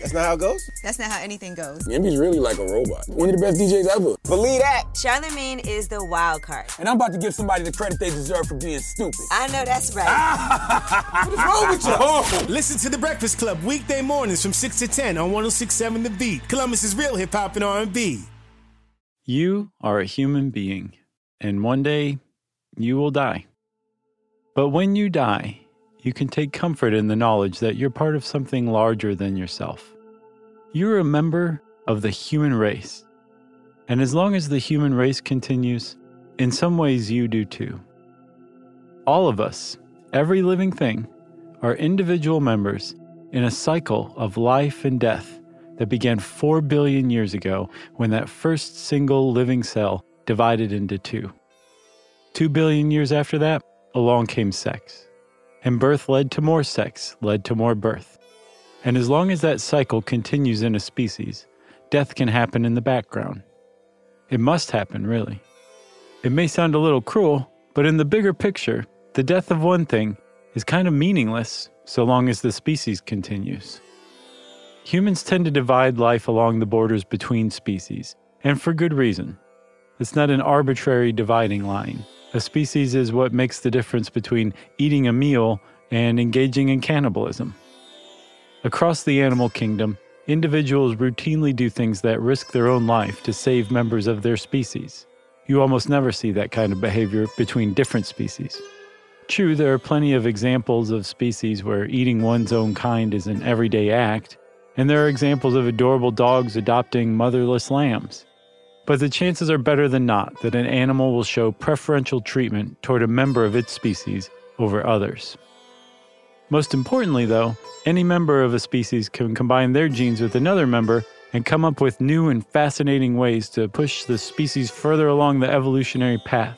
That's not how it goes? That's not how anything goes. Yemi's really like a robot. One of the best DJs ever. Believe that. Charlamagne is the wild card. And I'm about to give somebody the credit they deserve for being stupid. I know that's right. What is wrong with you? Oh. Listen to The Breakfast Club weekday mornings from 6 to 10 on 106.7 The Beat. Columbus's real hip-hop and R&B. You are a human being, and one day you will die. But when you die, you can take comfort in the knowledge that you're part of something larger than yourself. You're a member of the human race. And as long as the human race continues, in some ways you do too. All of us, every living thing, are individual members in a cycle of life and death that began 4 billion years ago when that first single living cell divided into two. 2 billion years after that, along came sex. And birth led to more sex, led to more birth. And as long as that cycle continues in a species, death can happen in the background. It must happen, really. It may sound a little cruel, but in the bigger picture, the death of one thing is kind of meaningless so long as the species continues. Humans tend to divide life along the borders between species, and for good reason. It's not an arbitrary dividing line. A species is what makes the difference between eating a meal and engaging in cannibalism. Across the animal kingdom, individuals routinely do things that risk their own life to save members of their species. You almost never see that kind of behavior between different species. True, there are plenty of examples of species where eating one's own kind is an everyday act, and there are examples of adorable dogs adopting motherless lambs. But the chances are better than not that an animal will show preferential treatment toward a member of its species over others. Most importantly, though, any member of a species can combine their genes with another member and come up with new and fascinating ways to push the species further along the evolutionary path,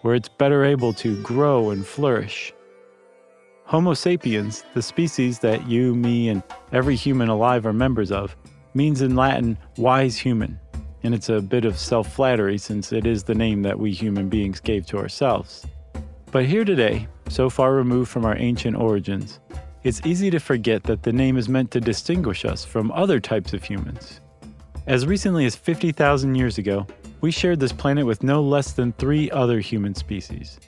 where it's better able to grow and flourish. Homo sapiens, the species that you, me, and every human alive are members of, means in Latin, wise human. And it's a bit of self-flattery since it is the name that we human beings gave to ourselves. But here today, so far removed from our ancient origins, it's easy to forget that the name is meant to distinguish us from other types of humans. As recently as 50,000 years ago, we shared this planet with no less than 3 other human species.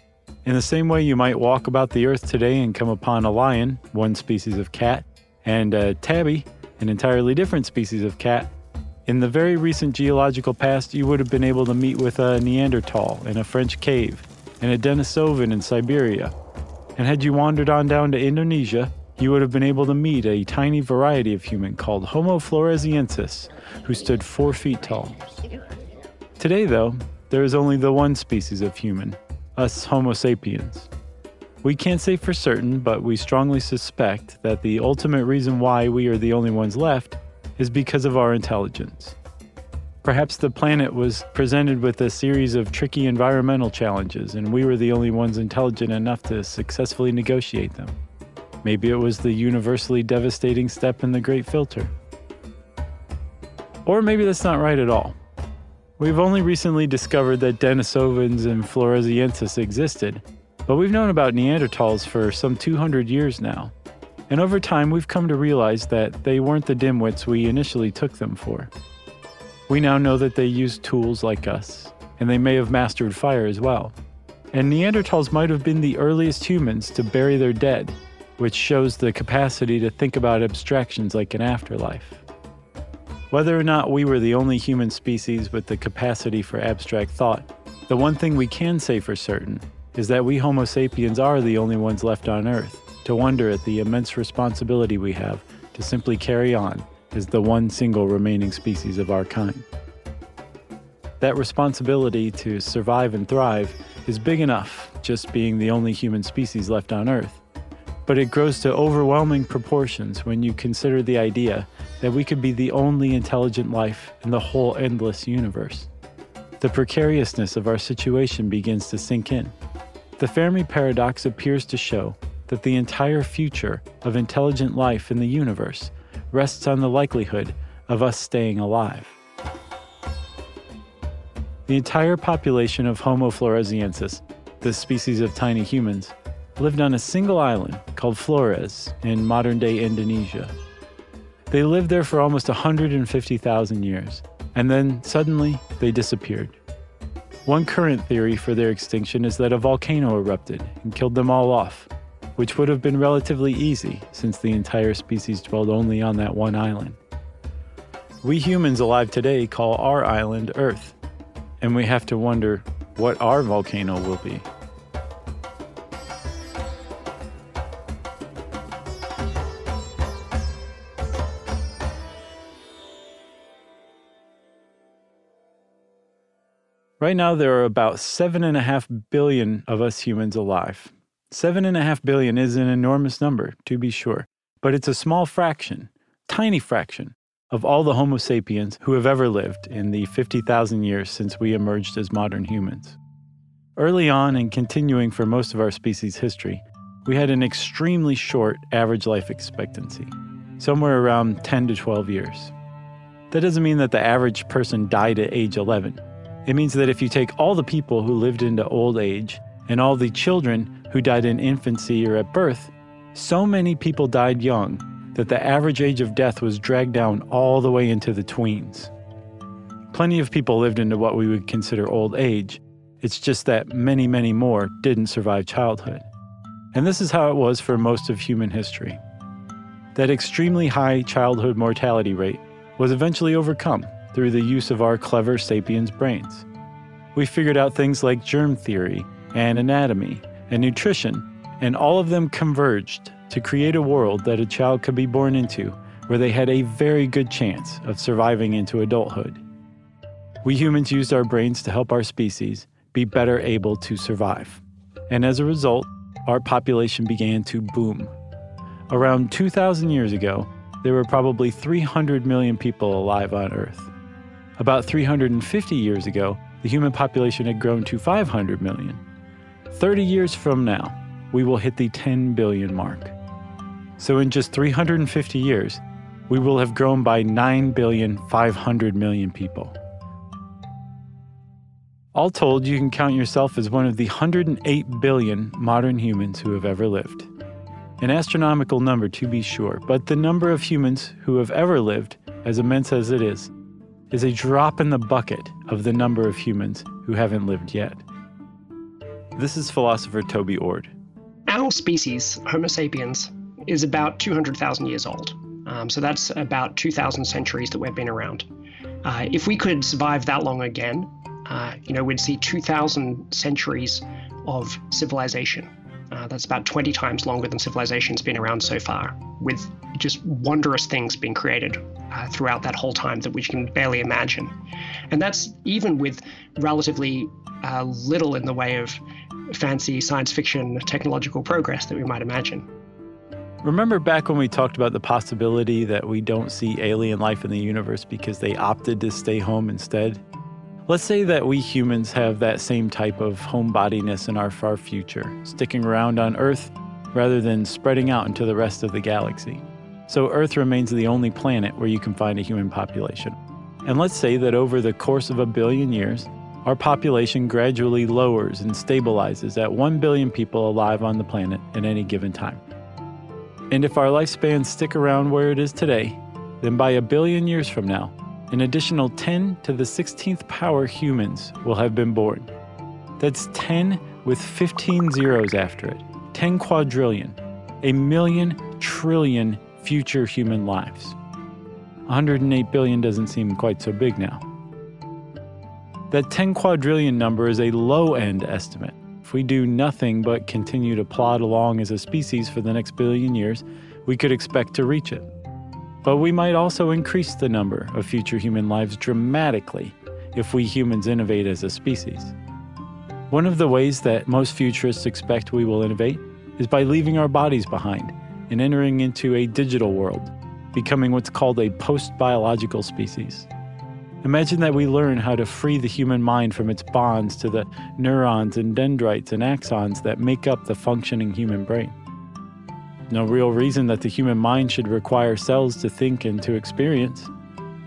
In the same way you might walk about the earth today and come upon a lion, one species of cat, and a tabby, an entirely different species of cat, in the very recent geological past, you would have been able to meet with a Neanderthal in a French cave and a Denisovan in Siberia. And had you wandered on down to Indonesia, you would have been able to meet a tiny variety of human called Homo floresiensis, who stood 4 feet tall. Today, though, there is only the one species of human, us Homo sapiens. We can't say for certain, but we strongly suspect that the ultimate reason why we are the only ones left is because of our intelligence. Perhaps the planet was presented with a series of tricky environmental challenges, and we were the only ones intelligent enough to successfully negotiate them. Maybe it was the universally devastating step in the Great Filter. Or maybe that's not right at all. We've only recently discovered that Denisovans and floresiensis existed, but we've known about Neanderthals for some 200 years now. And over time, we've come to realize that they weren't the dimwits we initially took them for. We now know that they used tools like us, and they may have mastered fire as well. And Neanderthals might have been the earliest humans to bury their dead, which shows the capacity to think about abstractions like an afterlife. Whether or not we were the only human species with the capacity for abstract thought, the one thing we can say for certain is that we Homo sapiens are the only ones left on Earth to wonder at the immense responsibility we have to simply carry on as the one single remaining species of our kind. That responsibility to survive and thrive is big enough, just being the only human species left on Earth. But it grows to overwhelming proportions when you consider the idea that we could be the only intelligent life in the whole endless universe. The precariousness of our situation begins to sink in. The Fermi paradox appears to show that the entire future of intelligent life in the universe rests on the likelihood of us staying alive. The entire population of Homo floresiensis, this species of tiny humans, lived on a single island called Flores in modern-day Indonesia. They lived there for almost 150,000 years, and then suddenly they disappeared. One current theory for their extinction is that a volcano erupted and killed them all off, which would have been relatively easy since the entire species dwelled only on that one island. We humans alive today call our island Earth, and we have to wonder what our volcano will be. Right now, there are about 7.5 billion of us humans alive. 7.5 billion is an enormous number, to be sure, but it's a small fraction, tiny fraction, of all the Homo sapiens who have ever lived in the 50,000 years since we emerged as modern humans. Early on and continuing for most of our species' history, we had an extremely short average life expectancy, somewhere around 10 to 12 years. That doesn't mean that the average person died at age 11. It means that if you take all the people who lived into old age and all the children who died in infancy or at birth, so many people died young that the average age of death was dragged down all the way into the tweens. Plenty of people lived into what we would consider old age. It's just that many, many more didn't survive childhood. And this is how it was for most of human history. That extremely high childhood mortality rate was eventually overcome through the use of our clever sapiens' brains. We figured out things like germ theory and anatomy and nutrition, and all of them converged to create a world that a child could be born into where they had a very good chance of surviving into adulthood. We humans used our brains to help our species be better able to survive. And as a result, our population began to boom. Around 2,000 years ago, there were probably 300 million people alive on Earth. About 350 years ago, the human population had grown to 500 million. 30 years from now, we will hit the 10 billion mark. So in just 350 years, we will have grown by 9,500,000,000 people. All told, you can count yourself as one of the 108 billion modern humans who have ever lived. An astronomical number, to be sure, but the number of humans who have ever lived, as immense as it is a drop in the bucket of the number of humans who haven't lived yet. This is philosopher Toby Ord. Our species, Homo sapiens, is about 200,000 years old. So that's about 2,000 centuries that we've been around. If we could survive that long again, we'd see 2,000 centuries of civilization. That's about 20 times longer than civilization's been around so far, with just wondrous things being created throughout that whole time that we can barely imagine. And that's even with relatively little in the way of fancy science fiction technological progress that we might imagine. Remember back when we talked about the possibility that we don't see alien life in the universe because they opted to stay home instead? Let's say that we humans have that same type of homebodiness in our far future, sticking around on Earth rather than spreading out into the rest of the galaxy. So Earth remains the only planet where you can find a human population. And let's say that over the course of 1 billion years, our population gradually lowers and stabilizes at 1 billion people alive on the planet at any given time. And if our lifespans stick around where it is today, then by 1 billion years from now, an additional 10 to the 16th power humans will have been born. That's 10 with 15 zeros after it, 10 quadrillion, 1,000,000,000,000,000,000 future human lives. 108 billion doesn't seem quite so big now. That 10 quadrillion number is a low-end estimate. If we do nothing but continue to plod along as a species for the next billion years, we could expect to reach it. But we might also increase the number of future human lives dramatically if we humans innovate as a species. One of the ways that most futurists expect we will innovate is by leaving our bodies behind and entering into a digital world, becoming what's called a post-biological species. Imagine that we learn how to free the human mind from its bonds to the neurons and dendrites and axons that make up the functioning human brain. No real reason that the human mind should require cells to think and to experience.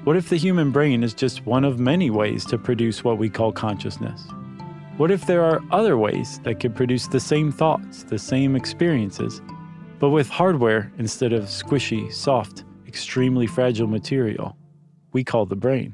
What if the human brain is just one of many ways to produce what we call consciousness? What if there are other ways that could produce the same thoughts, the same experiences, but with hardware instead of squishy, soft, extremely fragile material we call the brain?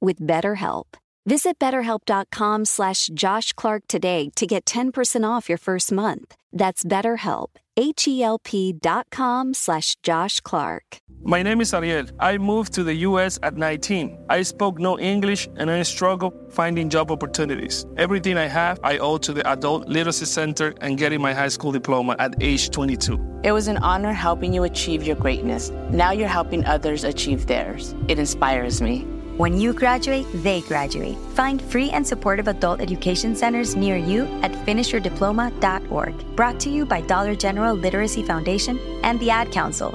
with BetterHelp. Visit BetterHelp.com/JoshClark today to get 10% off your first month. That's BetterHelp, HELP.com/JoshClark. My name is Ariel. I moved to the U.S. at 19. I spoke no English and I struggled finding job opportunities. Everything I have, I owe to the Adult Literacy Center and getting my high school diploma at age 22. It was an honor helping you achieve your greatness. Now you're helping others achieve theirs. It inspires me. When you graduate, they graduate. Find free and supportive adult education centers near you at finishyourdiploma.org. Brought to you by Dollar General Literacy Foundation and the Ad Council.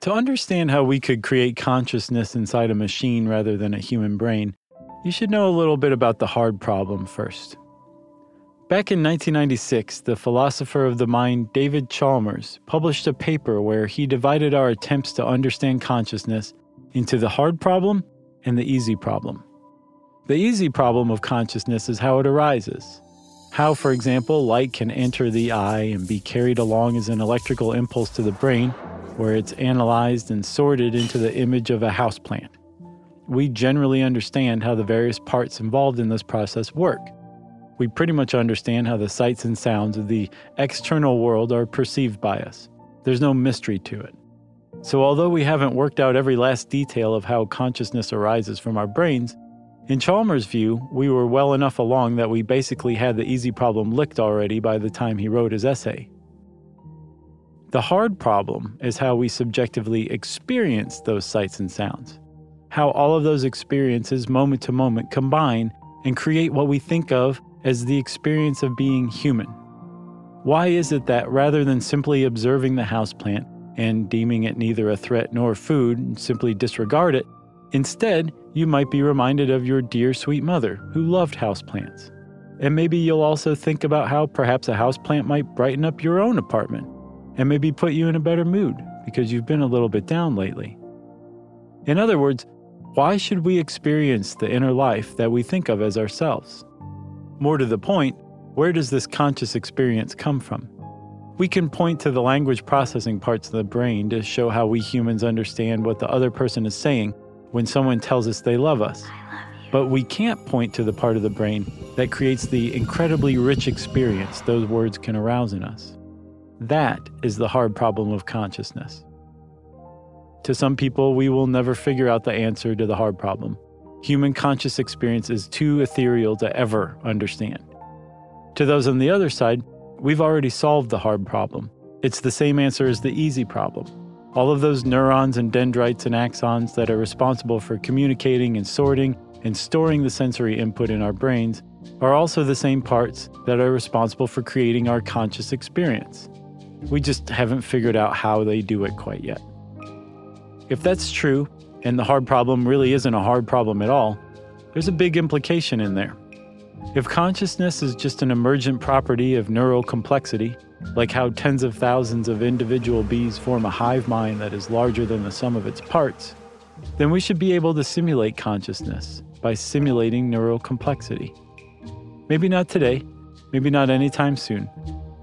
To understand how we could create consciousness inside a machine rather than a human brain, you should know a little bit about the hard problem first. Back in 1996, the philosopher of the mind David Chalmers published a paper where he divided our attempts to understand consciousness into the hard problem and the easy problem. The easy problem of consciousness is how it arises. How, for example, light can enter the eye and be carried along as an electrical impulse to the brain, where it's analyzed and sorted into the image of a houseplant. We generally understand how the various parts involved in this process work. We pretty much understand how the sights and sounds of the external world are perceived by us. There's no mystery to it. So although we haven't worked out every last detail of how consciousness arises from our brains, in Chalmers' view, we were well enough along that we basically had the easy problem licked already by the time he wrote his essay. The hard problem is how we subjectively experience those sights and sounds, how all of those experiences moment to moment combine and create what we think of as the experience of being human. Why is it that rather than simply observing the houseplant and deeming it neither a threat nor food and simply disregard it, instead you might be reminded of your dear sweet mother who loved houseplants? And maybe you'll also think about how perhaps a houseplant might brighten up your own apartment and maybe put you in a better mood because you've been a little bit down lately. In other words, why should we experience the inner life that we think of as ourselves? More to the point, where does this conscious experience come from? We can point to the language processing parts of the brain to show how we humans understand what the other person is saying when someone tells us they love us. But we can't point to the part of the brain that creates the incredibly rich experience those words can arouse in us. That is the hard problem of consciousness. To some people, we will never figure out the answer to the hard problem. Human conscious experience is too ethereal to ever understand. To those on the other side, we've already solved the hard problem. It's the same answer as the easy problem. All of those neurons and dendrites and axons that are responsible for communicating and sorting and storing the sensory input in our brains are also the same parts that are responsible for creating our conscious experience. We just haven't figured out how they do it quite yet. If that's true, and the hard problem really isn't a hard problem at all, there's a big implication in there. If consciousness is just an emergent property of neural complexity, like how tens of thousands of individual bees form a hive mind that is larger than the sum of its parts, then we should be able to simulate consciousness by simulating neural complexity. Maybe not today, maybe not anytime soon,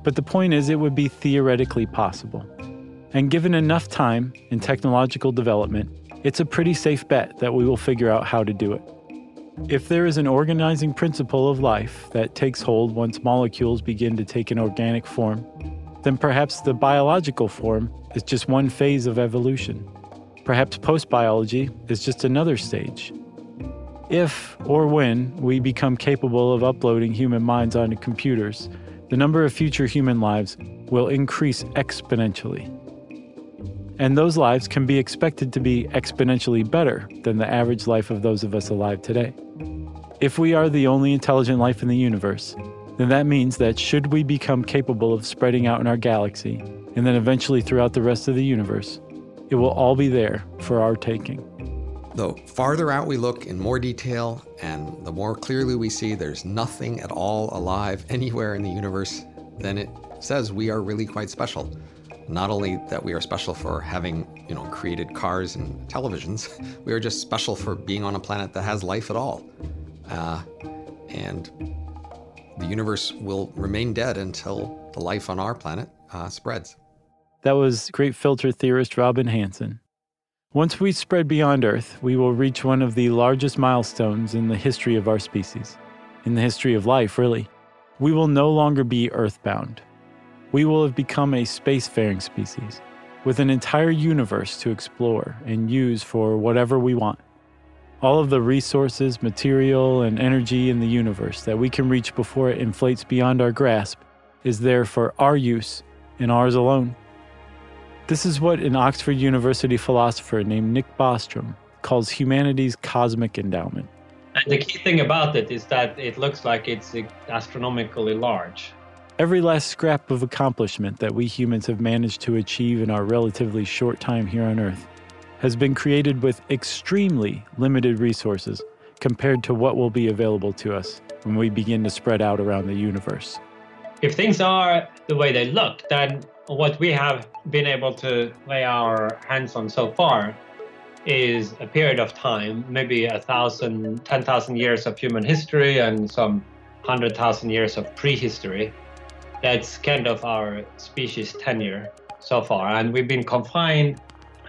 but the point is it would be theoretically possible. And given enough time and technological development, it's a pretty safe bet that we will figure out how to do it. If there is an organizing principle of life that takes hold once molecules begin to take an organic form, then perhaps the biological form is just one phase of evolution. Perhaps post-biology is just another stage. If or when we become capable of uploading human minds onto computers, the number of future human lives will increase exponentially. And those lives can be expected to be exponentially better than the average life of those of us alive today. If we are the only intelligent life in the universe, then that means that should we become capable of spreading out in our galaxy, and then eventually throughout the rest of the universe, it will all be there for our taking. The farther out we look in more detail, and the more clearly we see there's nothing at all alive anywhere in the universe, then it says we are really quite special. Not only that we are special for having, created cars and televisions, we are just special for being on a planet that has life at all. And the universe will remain dead until the life on our planet spreads. That was Great Filter theorist Robin Hanson. Once we spread beyond Earth, we will reach one of the largest milestones in the history of our species, in the history of life, really. We will no longer be Earthbound. We will have become a spacefaring species, with an entire universe to explore and use for whatever we want. All of the resources, material, and energy in the universe that we can reach before it inflates beyond our grasp is there for our use and ours alone. This is what an Oxford University philosopher named Nick Bostrom calls humanity's cosmic endowment. And the key thing about it is that it looks like it's astronomically large. Every last scrap of accomplishment that we humans have managed to achieve in our relatively short time here on Earth has been created with extremely limited resources compared to what will be available to us when we begin to spread out around the universe. If things are the way they look, then what we have been able to lay our hands on so far is a period of time, maybe 1,000, 10,000 years of human history and some 100,000 years of prehistory. That's kind of our species tenure so far. And we've been confined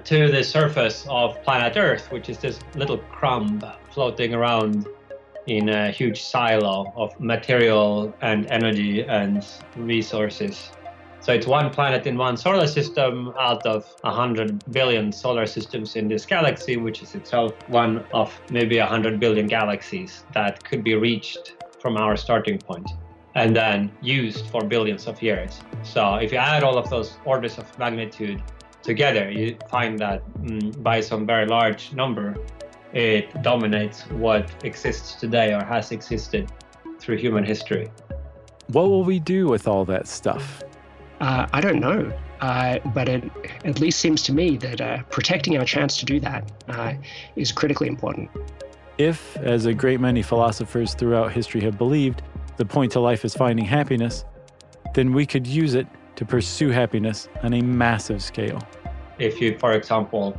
to the surface of planet Earth, which is this little crumb floating around in a huge silo of material and energy and resources. So it's one planet in one solar system out of 100 billion solar systems in this galaxy, which is itself one of maybe 100 billion galaxies that could be reached from our starting point and then used for billions of years. So if you add all of those orders of magnitude together, you find that by some very large number, it dominates what exists today or has existed through human history. What will we do with all that stuff? I don't know, but it at least seems to me that protecting our chance to do that is critically important. If, as a great many philosophers throughout history have believed, the point to life is finding happiness, then we could use it to pursue happiness on a massive scale. If you, for example,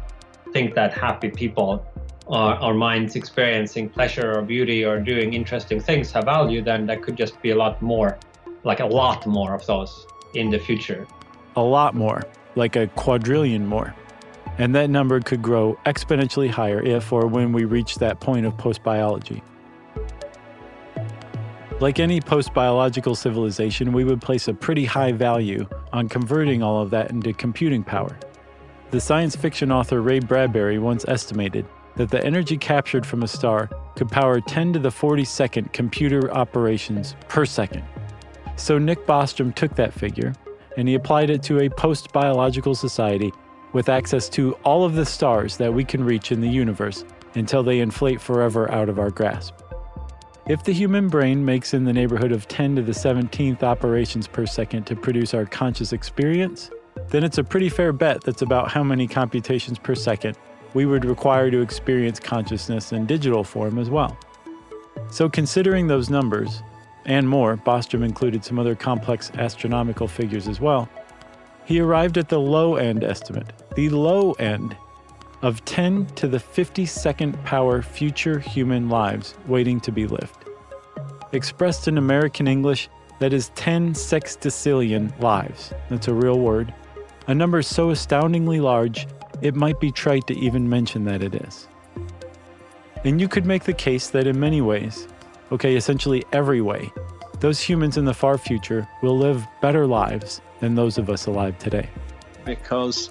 think that happy people or minds experiencing pleasure or beauty or doing interesting things have value, then there could just be a lot more of those in the future. A lot more, like a quadrillion more. And that number could grow exponentially higher if or when we reach that point of post-biology. Like any post-biological civilization, we would place a pretty high value on converting all of that into computing power. The science fiction author Ray Bradbury once estimated that the energy captured from a star could power 10 to the 42nd computer operations per second. So Nick Bostrom took that figure, and he applied it to a post-biological society with access to all of the stars that we can reach in the universe until they inflate forever out of our grasp. If the human brain makes in the neighborhood of 10 to the 17th operations per second to produce our conscious experience, then it's a pretty fair bet that's about how many computations per second we would require to experience consciousness in digital form as well. So considering those numbers, and more, Bostrom included some other complex astronomical figures as well, he arrived at the low-end estimate, the low end, of 10 to the 52nd power future human lives waiting to be lived. Expressed in American English, that is 10 sextillion lives. That's a real word. A number so astoundingly large, it might be trite to even mention that it is. And you could make the case that in many ways, okay, essentially every way, those humans in the far future will live better lives than those of us alive today. Because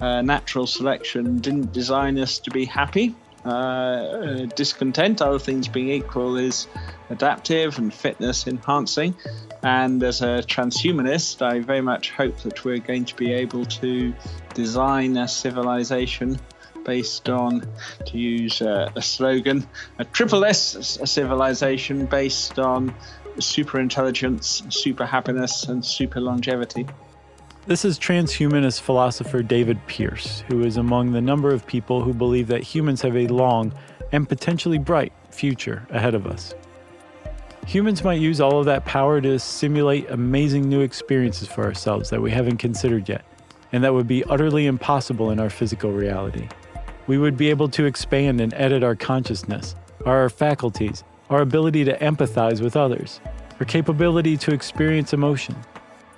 natural selection didn't design us to be happy. Discontent, other things being equal, is adaptive and fitness enhancing. And as a transhumanist, I very much hope that we're going to be able to design a civilization based on, to use a slogan, a triple S, a civilization based on super intelligence, super happiness, and super longevity. This is transhumanist philosopher David Pearce, who is among the number of people who believe that humans have a long and potentially bright future ahead of us. Humans might use all of that power to simulate amazing new experiences for ourselves that we haven't considered yet, and that would be utterly impossible in our physical reality. We would be able to expand and edit our consciousness, our faculties, our ability to empathize with others, our capability to experience emotion.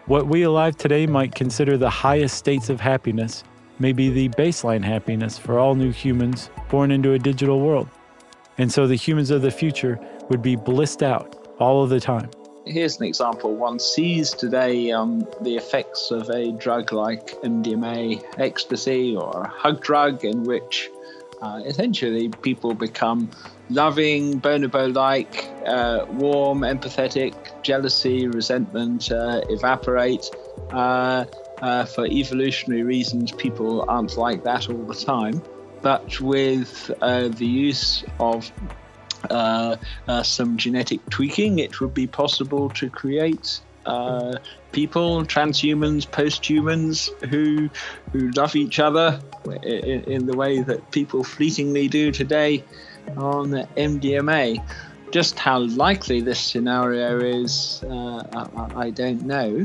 What we alive today might consider the highest states of happiness may be the baseline happiness for all new humans born into a digital world. And so the humans of the future would be blissed out all of the time. Here's an example one sees today on the effects of a drug like MDMA, ecstasy, or a hug drug, in which essentially people become loving, bonobo-like, warm, empathetic. Jealousy, resentment evaporate. For evolutionary reasons, people aren't like that all the time. But with the use of some genetic tweaking, it would be possible to create people, transhumans, posthumans, who love each other in the way that people fleetingly do today on MDMA. Just how likely this scenario is, I don't know,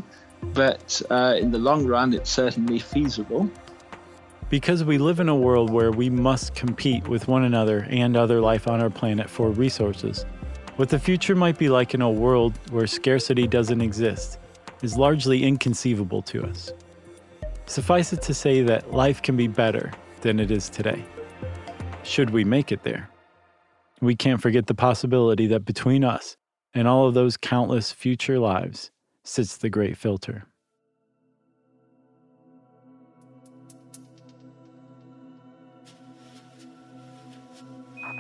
but in the long run, it's certainly feasible. Because we live in a world where we must compete with one another and other life on our planet for resources, what the future might be like in a world where scarcity doesn't exist is largely inconceivable to us. Suffice it to say that life can be better than it is today. Should we make it there? We can't forget the possibility that between us and all of those countless future lives sits the Great Filter.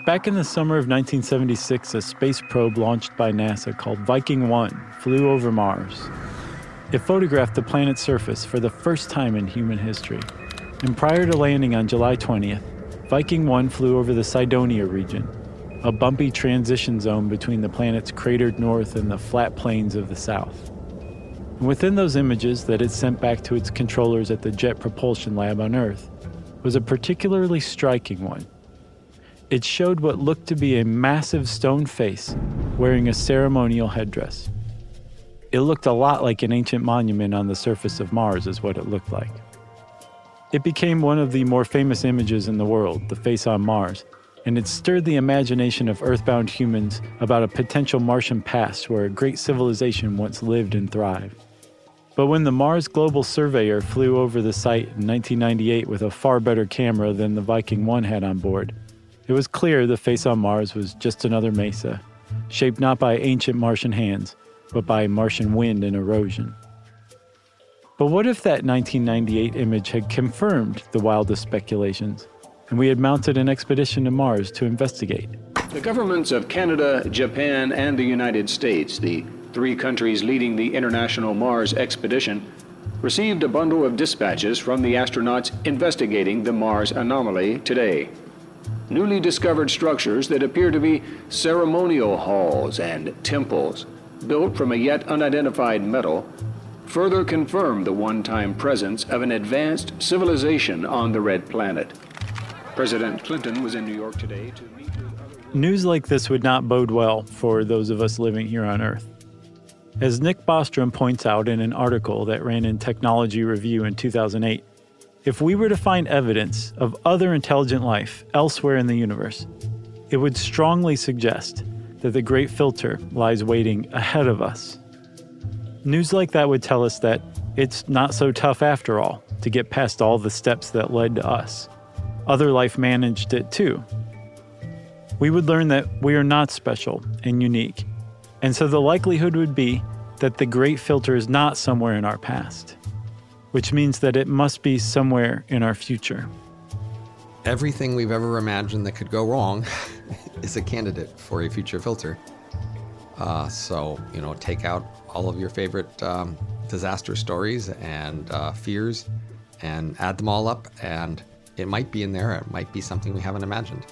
Back in the summer of 1976, a space probe launched by NASA called Viking 1 flew over Mars. It photographed the planet's surface for the first time in human history. And prior to landing on July 20th, Viking 1 flew over the Cydonia region, a bumpy transition zone between the planet's cratered north and the flat plains of the south. And within those images that it sent back to its controllers at the Jet Propulsion Lab on Earth was a particularly striking one. It showed what looked to be a massive stone face wearing a ceremonial headdress. It looked a lot like an ancient monument on the surface of Mars, is what it looked like. It became one of the more famous images in the world, the face on Mars, and it stirred the imagination of earthbound humans about a potential Martian past where a great civilization once lived and thrived. But when the Mars Global Surveyor flew over the site in 1998 with a far better camera than the Viking 1 had on board, it was clear the face on Mars was just another mesa, shaped not by ancient Martian hands, but by Martian wind and erosion. But what if that 1998 image had confirmed the wildest speculations, and we had mounted an expedition to Mars to investigate? The governments of Canada, Japan, and the United States, the three countries leading the International Mars Expedition, received a bundle of dispatches from the astronauts investigating the Mars anomaly today. Newly discovered structures that appear to be ceremonial halls and temples, built from a yet unidentified metal, further confirm the one-time presence of an advanced civilization on the Red Planet. President Clinton was in New York today to meet with other... News like this would not bode well for those of us living here on Earth. As Nick Bostrom points out in an article that ran in Technology Review in 2008, if we were to find evidence of other intelligent life elsewhere in the universe, it would strongly suggest that the Great Filter lies waiting ahead of us. News like that would tell us that it's not so tough after all to get past all the steps that led to us. Other life managed it too. We would learn that we are not special and unique, and so the likelihood would be that the Great Filter is not somewhere in our past, which means that it must be somewhere in our future. Everything we've ever imagined that could go wrong is a candidate for a future filter. So, take out all of your favorite disaster stories and fears and add them all up, and it might be in there. It might be something we haven't imagined.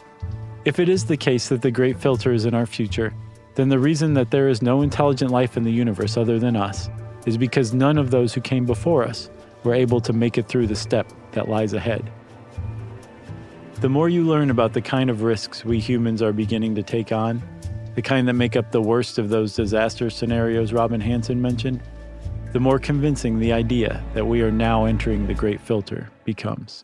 If it is the case that the Great Filter is in our future, then the reason that there is no intelligent life in the universe other than us is because none of those who came before us were able to make it through the step that lies ahead. The more you learn about the kind of risks we humans are beginning to take on, the kind that make up the worst of those disaster scenarios Robin Hanson mentioned, the more convincing the idea that we are now entering the Great Filter becomes.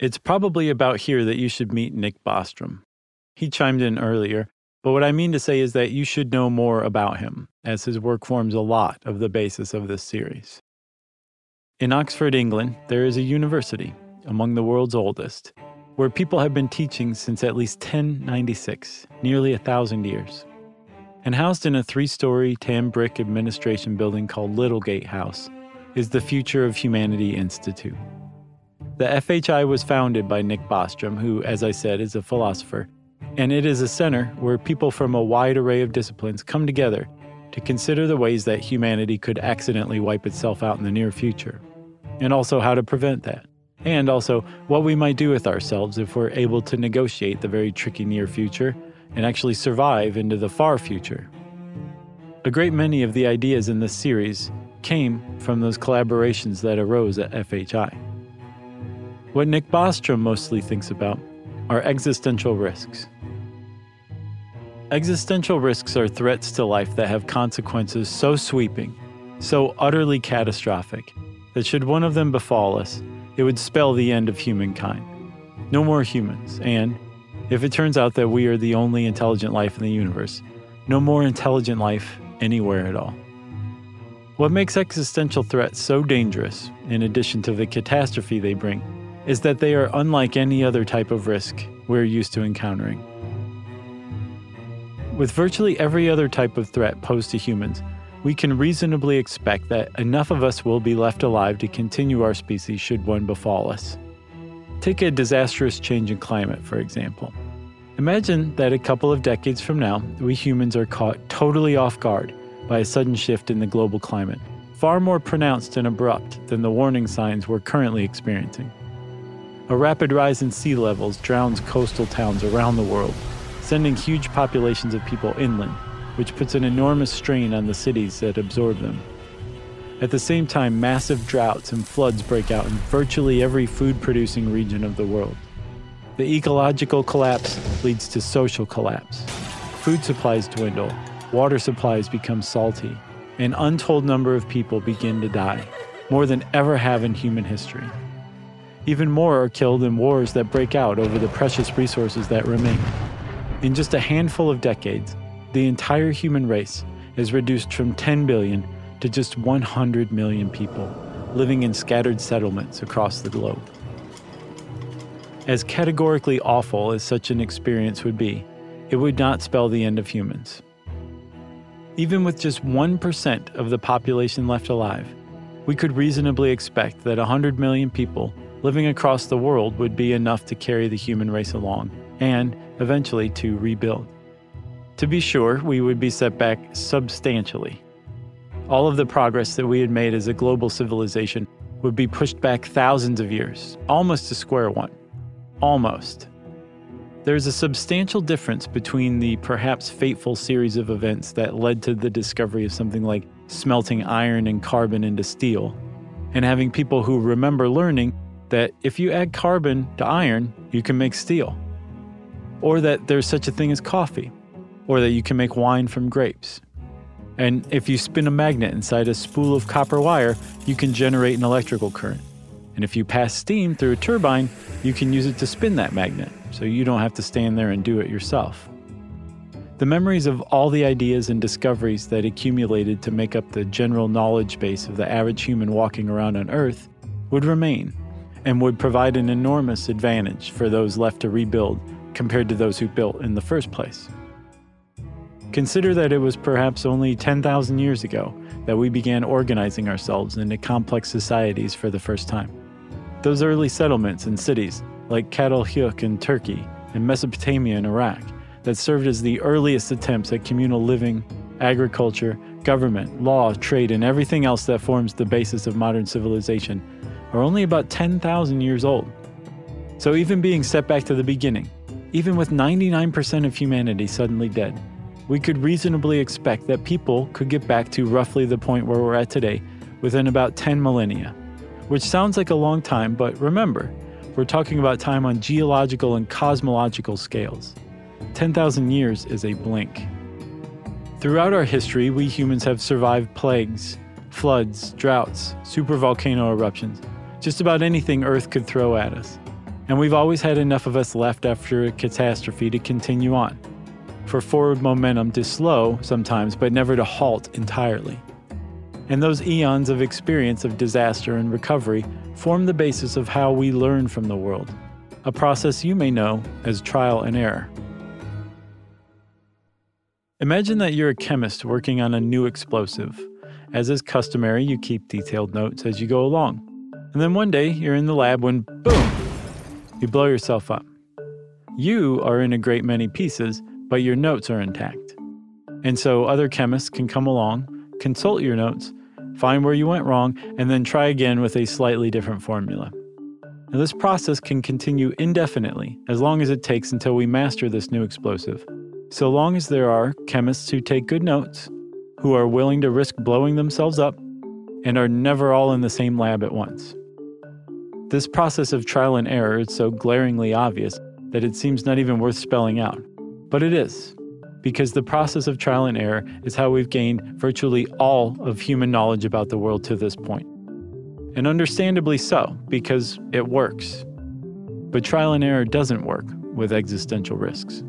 It's probably about here that you should meet Nick Bostrom. He chimed in earlier, but what I mean to say is that you should know more about him, as his work forms a lot of the basis of this series. In Oxford, England, there is a university, among the world's oldest, where people have been teaching since at least 1096, nearly 1,000 years. And housed in a 3-story tan brick administration building called Littlegate House is the Future of Humanity Institute. The FHI was founded by Nick Bostrom, who, as I said, is a philosopher, and it is a center where people from a wide array of disciplines come together to consider the ways that humanity could accidentally wipe itself out in the near future, and also how to prevent that, and also what we might do with ourselves if we're able to negotiate the very tricky near future and actually survive into the far future. A great many of the ideas in this series came from those collaborations that arose at FHI. What Nick Bostrom mostly thinks about are existential risks. Existential risks are threats to life that have consequences so sweeping, so utterly catastrophic, that should one of them befall us, it would spell the end of humankind. No more humans, and if it turns out that we are the only intelligent life in the universe, no more intelligent life anywhere at all. What makes existential threats so dangerous, in addition to the catastrophe they bring, is that they are unlike any other type of risk we're used to encountering. With virtually every other type of threat posed to humans, we can reasonably expect that enough of us will be left alive to continue our species should one befall us. Take a disastrous change in climate, for example. Imagine that a couple of decades from now, we humans are caught totally off guard by a sudden shift in the global climate, far more pronounced and abrupt than the warning signs we're currently experiencing. A rapid rise in sea levels drowns coastal towns around the world, sending huge populations of people inland, which puts an enormous strain on the cities that absorb them. At the same time, massive droughts and floods break out in virtually every food-producing region of the world. The ecological collapse leads to social collapse. Food supplies dwindle, water supplies become salty, an untold number of people begin to die, more than ever have in human history. Even more are killed in wars that break out over the precious resources that remain. In just a handful of decades, the entire human race is reduced from 10 billion to just 100 million people, living in scattered settlements across the globe. As categorically awful as such an experience would be, it would not spell the end of humans. Even with just 1% of the population left alive, we could reasonably expect that 100 million people living across the world would be enough to carry the human race along, and eventually to rebuild. To be sure, we would be set back substantially. All of the progress that we had made as a global civilization would be pushed back thousands of years, almost to square one. Almost. There's a substantial difference between the perhaps fateful series of events that led to the discovery of something like smelting iron and carbon into steel, and having people who remember learning that if you add carbon to iron, you can make steel. Or that there's such a thing as coffee. Or that you can make wine from grapes. And if you spin a magnet inside a spool of copper wire, you can generate an electrical current. And if you pass steam through a turbine, you can use it to spin that magnet, so you don't have to stand there and do it yourself. The memories of all the ideas and discoveries that accumulated to make up the general knowledge base of the average human walking around on Earth would remain, and would provide an enormous advantage for those left to rebuild compared to those who built in the first place. Consider that it was perhaps only 10,000 years ago that we began organizing ourselves into complex societies for the first time. Those early settlements and cities, like Çatalhöyük in Turkey and Mesopotamia in Iraq, that served as the earliest attempts at communal living, agriculture, government, law, trade, and everything else that forms the basis of modern civilization, are only about 10,000 years old. So even being set back to the beginning, even with 99% of humanity suddenly dead, we could reasonably expect that people could get back to roughly the point where we're at today within about 10 millennia, which sounds like a long time, but remember, we're talking about time on geological and cosmological scales. 10,000 years is a blink. Throughout our history, we humans have survived plagues, floods, droughts, supervolcano eruptions, just about anything Earth could throw at us. And we've always had enough of us left after a catastrophe to continue on, for forward momentum to slow sometimes, but never to halt entirely. And those eons of experience of disaster and recovery form the basis of how we learn from the world, a process you may know as trial and error. Imagine that you're a chemist working on a new explosive. As is customary, you keep detailed notes as you go along. And then one day, you're in the lab when, boom, you blow yourself up. You are in a great many pieces, but your notes are intact. And so other chemists can come along, consult your notes, find where you went wrong, and then try again with a slightly different formula. Now, this process can continue indefinitely, as long as it takes until we master this new explosive. So long as there are chemists who take good notes, who are willing to risk blowing themselves up, and are never all in the same lab at once. This process of trial and error is so glaringly obvious that it seems not even worth spelling out. But it is, because the process of trial and error is how we've gained virtually all of human knowledge about the world to this point. And understandably so, because it works. But trial and error doesn't work with existential risks.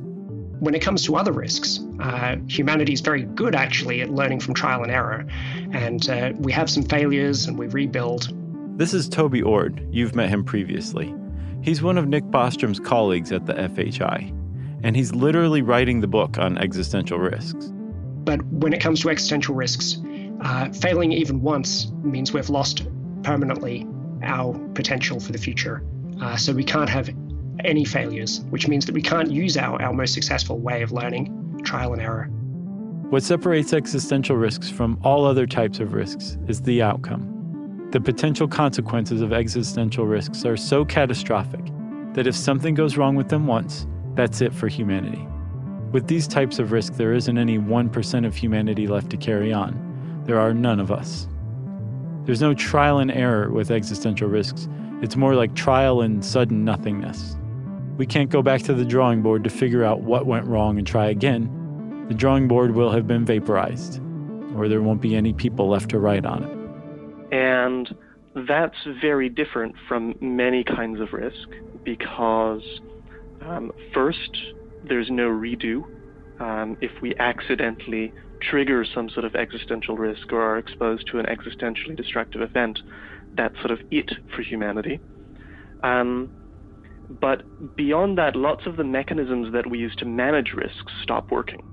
When it comes to other risks, humanity is very good actually at learning from trial and error. And we have some failures and we rebuild. This is Toby Ord. You've met him previously. He's one of Nick Bostrom's colleagues at the FHI. And he's literally writing the book on existential risks. But when it comes to existential risks, failing even once means we've lost permanently our potential for the future. So we can't have any failures, which means that we can't use our most successful way of learning, trial and error. What separates existential risks from all other types of risks is the outcome. The potential consequences of existential risks are so catastrophic that if something goes wrong with them once, that's it for humanity. With these types of risk, there isn't any 1% of humanity left to carry on. There are none of us. There's no trial and error with existential risks. It's more like trial and sudden nothingness. We can't go back to the drawing board to figure out what went wrong and try again. The drawing board will have been vaporized, or there won't be any people left to write on it. And that's very different from many kinds of risk because, first, there's no redo. If we accidentally trigger some sort of existential risk or are exposed to an existentially destructive event, that's sort of it for humanity. But beyond that, lots of the mechanisms that we use to manage risks stop working.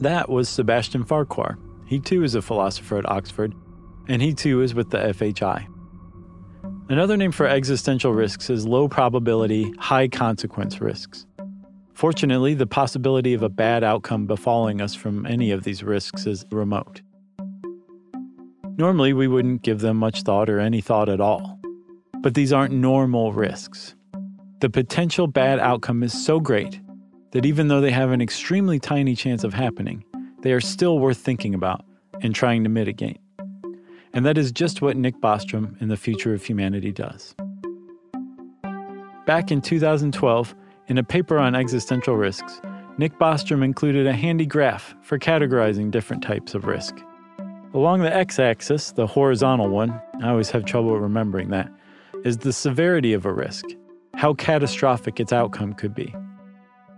That was Sebastian Farquhar. He too is a philosopher at Oxford, and he too is with the FHI. Another name for existential risks is low probability, high consequence risks. Fortunately, the possibility of a bad outcome befalling us from any of these risks is remote. Normally, we wouldn't give them much thought or any thought at all. But these aren't normal risks. The potential bad outcome is so great that even though they have an extremely tiny chance of happening, they are still worth thinking about and trying to mitigate. And that is just what Nick Bostrom in The Future of Humanity does. Back in 2012, in a paper on existential risks, Nick Bostrom included a handy graph for categorizing different types of risk. Along the x-axis, the horizontal one, I always have trouble remembering that, is the severity of a risk, how catastrophic its outcome could be.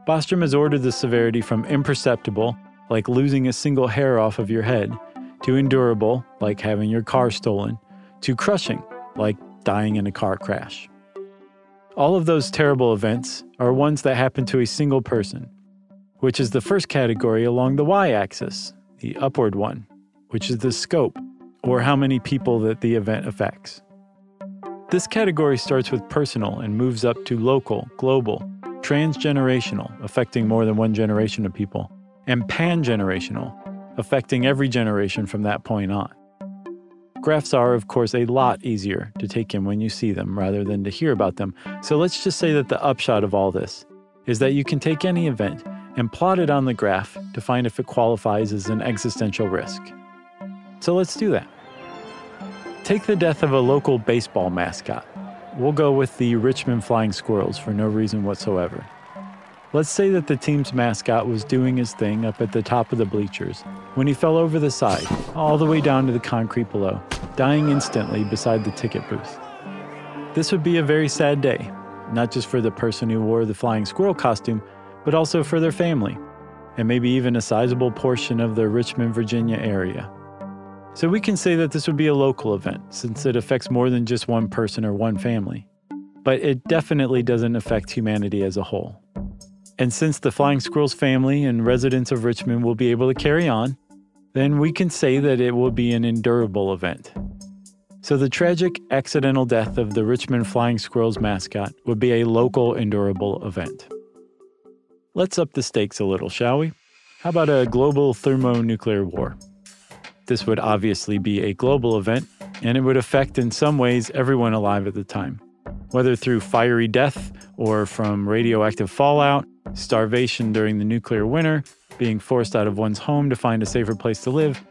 Bostrom has ordered the severity from imperceptible, like losing a single hair off of your head, to endurable, like having your car stolen, to crushing, like dying in a car crash. All of those terrible events are ones that happen to a single person, which is the first category along the y-axis, the upward one, which is the scope, or how many people that the event affects. This category starts with personal and moves up to local, global, transgenerational, affecting more than one generation of people, and pangenerational, affecting every generation from that point on. Graphs are, of course, a lot easier to take in when you see them rather than to hear about them. So let's just say that the upshot of all this is that you can take any event and plot it on the graph to find if it qualifies as an existential risk. So let's do that. Take the death of a local baseball mascot. We'll go with the Richmond Flying Squirrels for no reason whatsoever. Let's say that the team's mascot was doing his thing up at the top of the bleachers when he fell over the side, all the way down to the concrete below, dying instantly beside the ticket booth. This would be a very sad day, not just for the person who wore the flying squirrel costume, but also for their family, and maybe even a sizable portion of the Richmond, Virginia area. So we can say that this would be a local event, since it affects more than just one person or one family. But it definitely doesn't affect humanity as a whole. And since the Flying Squirrels family and residents of Richmond will be able to carry on, then we can say that it will be an endurable event. So the tragic accidental death of the Richmond Flying Squirrels mascot would be a local endurable event. Let's up the stakes a little, shall we? How about a global thermonuclear war? This would obviously be a global event, and it would affect in some ways everyone alive at the time, whether through fiery death or from radioactive fallout, starvation during the nuclear winter, being forced out of one's home to find a safer place to live.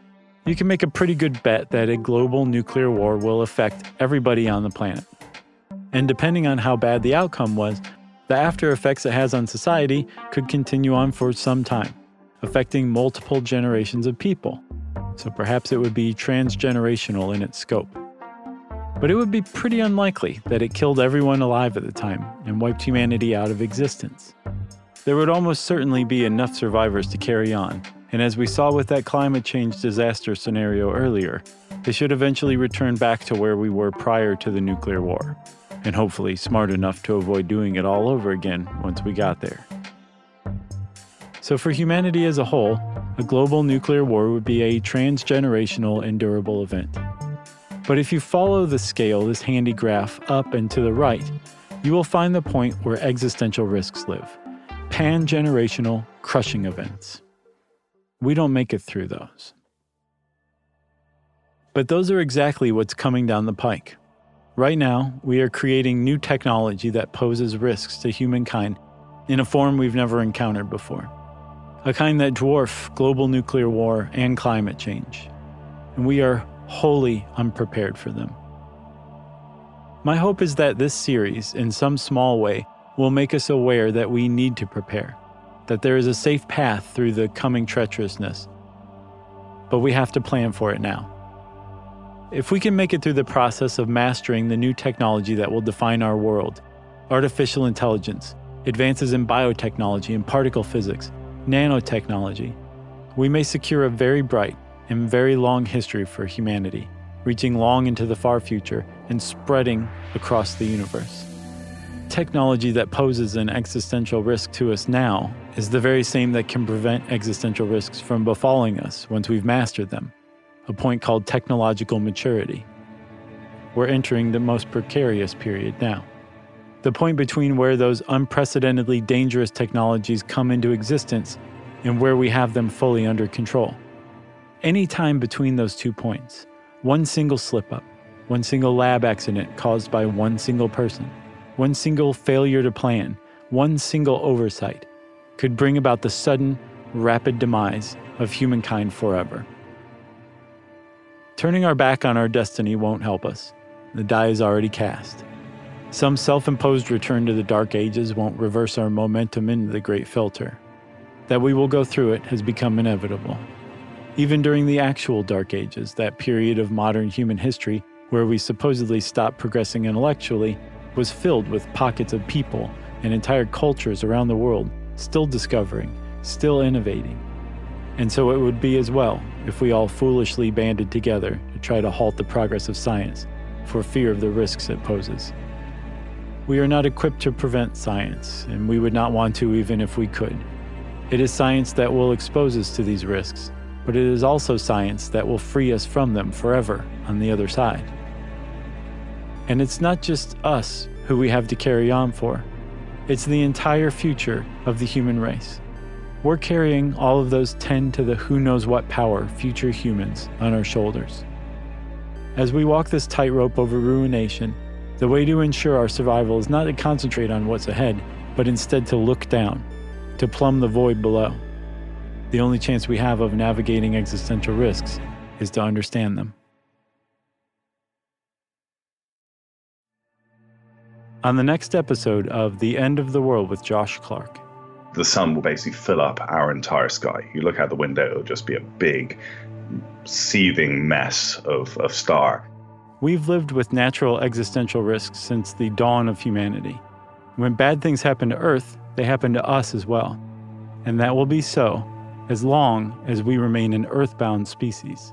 You can make a pretty good bet that a global nuclear war will affect everybody on the planet. And depending on how bad the outcome was, the after effects it has on society could continue on for some time, affecting multiple generations of people. So perhaps it would be transgenerational in its scope. But it would be pretty unlikely that it killed everyone alive at the time and wiped humanity out of existence. There would almost certainly be enough survivors to carry on, and as we saw with that climate change disaster scenario earlier, they should eventually return back to where we were prior to the nuclear war, and hopefully smart enough to avoid doing it all over again once we got there. So for humanity as a whole, a global nuclear war would be a transgenerational endurable event. But if you follow the scale, this handy graph, up and to the right, you will find the point where existential risks live. Pan-generational crushing events. We don't make it through those. But those are exactly what's coming down the pike. Right now, we are creating new technology that poses risks to humankind in a form we've never encountered before. a kind that dwarf global nuclear war and climate change. And we are wholly unprepared for them. My hope is that this series, in some small way, will make us aware that we need to prepare, that there is a safe path through the coming treacherousness. But we have to plan for it now. If we can make it through the process of mastering the new technology that will define our world, artificial intelligence, advances in biotechnology and particle physics, nanotechnology, we may secure a very bright and very long history for humanity, reaching long into the far future and spreading across the universe. Technology that poses an existential risk to us now is the very same that can prevent existential risks from befalling us once we've mastered them, a point called technological maturity. We're entering the most precarious period now, the point between where those unprecedentedly dangerous technologies come into existence and where we have them fully under control. Any time between those two points, one single slip-up, one single lab accident caused by one single person, one single failure to plan, one single oversight, could bring about the sudden, rapid demise of humankind forever. Turning our back on our destiny won't help us. The die is already cast. Some self-imposed return to the dark ages won't reverse our momentum into the great filter. That we will go through it has become inevitable. Even during the actual dark ages, that period of modern human history where we supposedly stopped progressing intellectually was filled with pockets of people and entire cultures around the world still discovering, still innovating. And so it would be as well if we all foolishly banded together to try to halt the progress of science for fear of the risks it poses. We are not equipped to prevent science, and we would not want to even if we could. It is science that will expose us to these risks, but it is also science that will free us from them forever on the other side. And it's not just us who we have to carry on for. It's the entire future of the human race. We're carrying all of those 10 to the who knows what power future humans on our shoulders. As we walk this tightrope over ruination, the way to ensure our survival is not to concentrate on what's ahead, but instead to look down, to plumb the void below. The only chance we have of navigating existential risks is to understand them. On the next episode of The End of the World with Josh Clark. The sun will basically fill up our entire sky. You look out the window, it'll just be a big, seething mess of star. We've lived with natural existential risks since the dawn of humanity. When bad things happen to Earth, they happen to us as well. And that will be so as long as we remain an earthbound species.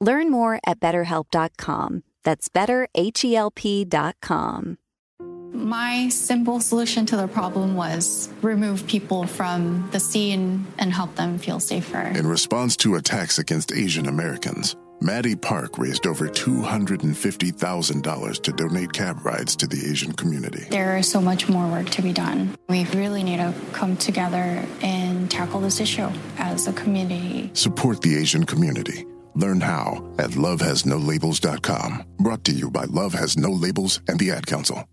Learn more at BetterHelp.com. That's BetterHelp.com. My simple solution to the problem was remove people from the scene and help them feel safer. In response to attacks against Asian Americans, Maddie Park raised over $250,000 to donate cab rides to the Asian community. There is so much more work to be done. We really need to come together and tackle this issue as a community. Support the Asian community. Learn how at lovehasnolabels.com. Brought to you by Love Has No Labels and the Ad Council.